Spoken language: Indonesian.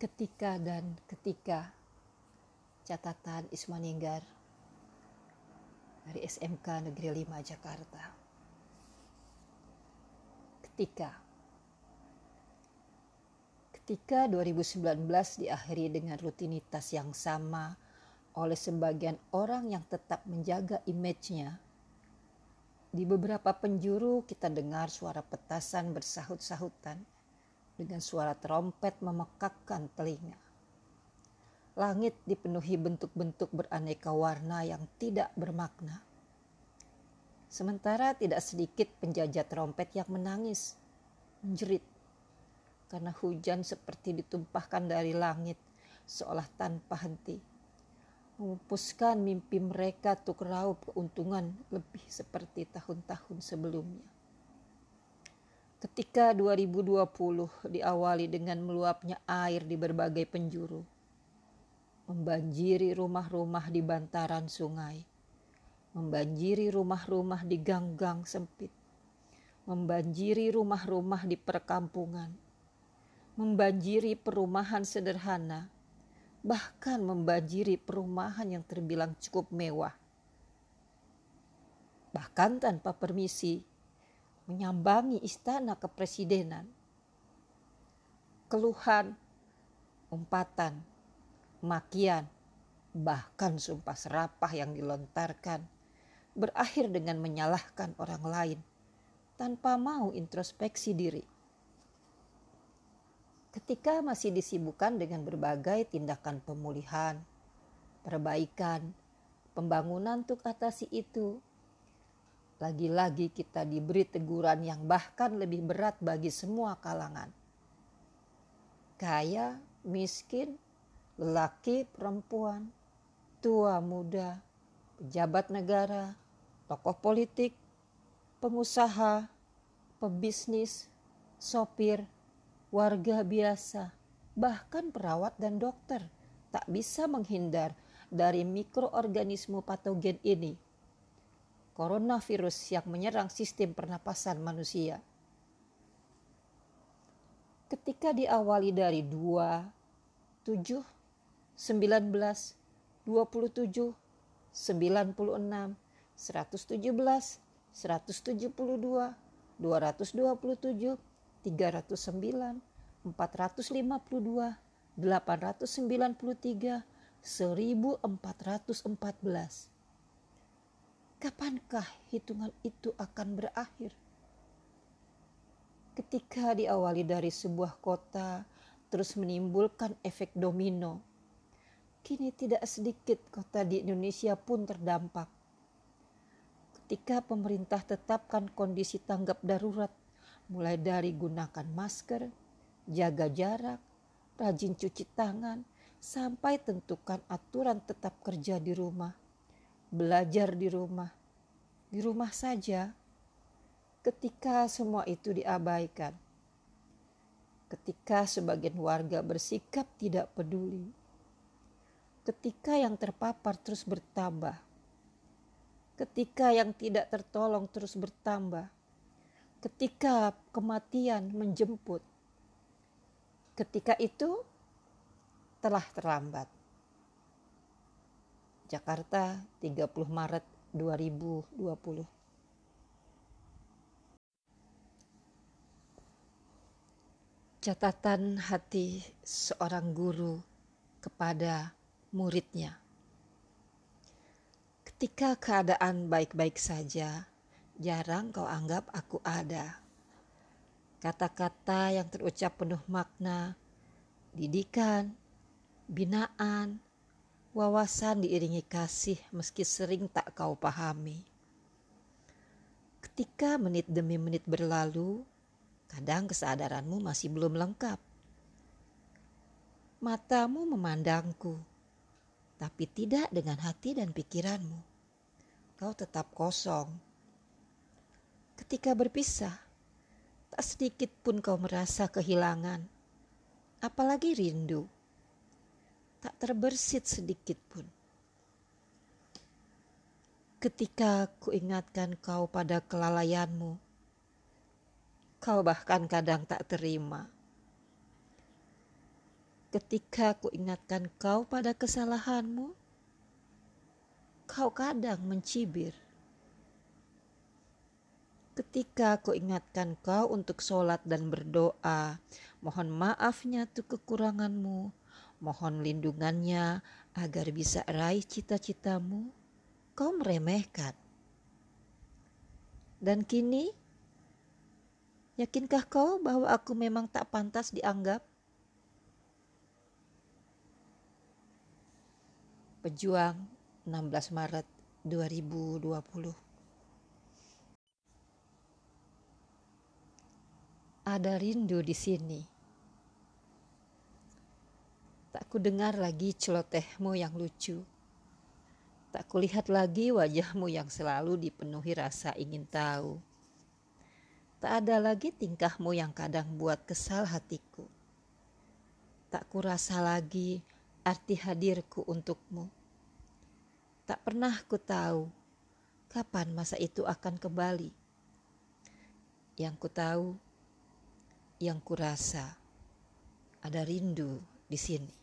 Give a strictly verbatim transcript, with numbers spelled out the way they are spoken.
ketika dan ketika. Catatan Isma Ninggar dari S M K Negeri lima Jakarta. Ketika. Ketika dua ribu sembilan belas diakhiri dengan rutinitas yang sama oleh sebagian orang yang tetap menjaga image-nya, di beberapa penjuru kita dengar suara petasan bersahut-sahutan dengan suara trompet memekakkan telinga. Langit dipenuhi bentuk-bentuk beraneka warna yang tidak bermakna. Sementara tidak sedikit penjajah trompet yang menangis, menjerit, karena hujan seperti ditumpahkan dari langit seolah tanpa henti, menghempuskan mimpi mereka untuk raup keuntungan lebih seperti tahun-tahun sebelumnya. Ketika dua ribu dua puluh diawali dengan meluapnya air di berbagai penjuru, membanjiri rumah-rumah di bantaran sungai, membanjiri rumah-rumah di gang-gang sempit, membanjiri rumah-rumah di perkampungan, membanjiri perumahan sederhana, bahkan membanjiri perumahan yang terbilang cukup mewah. Bahkan tanpa permisi, menyambangi istana kepresidenan. Keluhan, umpatan, makian, bahkan sumpah serapah yang dilontarkan, berakhir dengan menyalahkan orang lain, tanpa mau introspeksi diri. Ketika masih disibukkan dengan berbagai tindakan pemulihan, perbaikan, pembangunan untuk atasi itu, lagi-lagi kita diberi teguran yang bahkan lebih berat bagi semua kalangan. Kaya, miskin, lelaki, perempuan, tua, muda, pejabat negara, tokoh politik, pengusaha, pebisnis, sopir, warga biasa, bahkan perawat dan dokter tak bisa menghindar dari mikroorganisme patogen ini. Coronavirus yang menyerang sistem pernapasan manusia. Ketika diawali dari dua, tujuh, sembilan belas, dua puluh tujuh, sembilan puluh enam, seratus tujuh belas, seratus tujuh puluh dua, dua ratus dua puluh tujuh, tiga ratus sembilan, empat ratus lima puluh dua, delapan ratus sembilan puluh tiga, seribu empat ratus empat belas. Kapankah hitungan itu akan berakhir? Ketika diawali dari sebuah kota, terus menimbulkan efek domino. Kini tidak sedikit kota di Indonesia pun terdampak. Ketika pemerintah tetapkan kondisi tanggap darurat, mulai dari gunakan masker, jaga jarak, rajin cuci tangan, sampai tentukan aturan tetap kerja di rumah, belajar di rumah, di rumah saja. Ketika semua itu diabaikan, ketika sebagian warga bersikap tidak peduli, ketika yang terpapar terus bertambah, ketika yang tidak tertolong terus bertambah, ketika kematian menjemput, ketika itu telah terlambat. Jakarta, tiga puluh Maret dua ribu dua puluh. Catatan hati seorang guru kepada muridnya. Ketika keadaan baik-baik saja, jarang kau anggap aku ada. Kata-kata yang terucap penuh makna, didikan, binaan, wawasan diiringi kasih meski sering tak kau pahami. Ketika menit demi menit berlalu, kadang kesadaranmu masih belum lengkap. Matamu memandangku, tapi tidak dengan hati dan pikiranmu. Kau tetap kosong. Ketika berpisah, tak sedikit pun kau merasa kehilangan, apalagi rindu. Tak terbersit sedikit pun. Ketika kuingatkan kau pada kelalaianmu, kau bahkan kadang tak terima. Ketika kuingatkan kau pada kesalahanmu, kau kadang mencibir. Ketika kuingatkan kau untuk sholat dan berdoa, mohon maafnya tuh kekuranganmu, mohon lindungannya agar bisa raih cita-citamu, kau meremehkan. Dan kini, yakinkah kau bahwa aku memang tak pantas dianggap? Pejuang, enam belas Maret dua ribu dua puluh. Ada rindu di sini. Tak kudengar lagi celotehmu yang lucu. Tak kulihat lagi wajahmu yang selalu dipenuhi rasa ingin tahu. Tak ada lagi tingkahmu yang kadang buat kesal hatiku. Tak kurasa lagi arti hadirku untukmu. Tak pernah ku tahu kapan masa itu akan kembali. Yang ku tahu, yang kurasa, ada rindu di sini.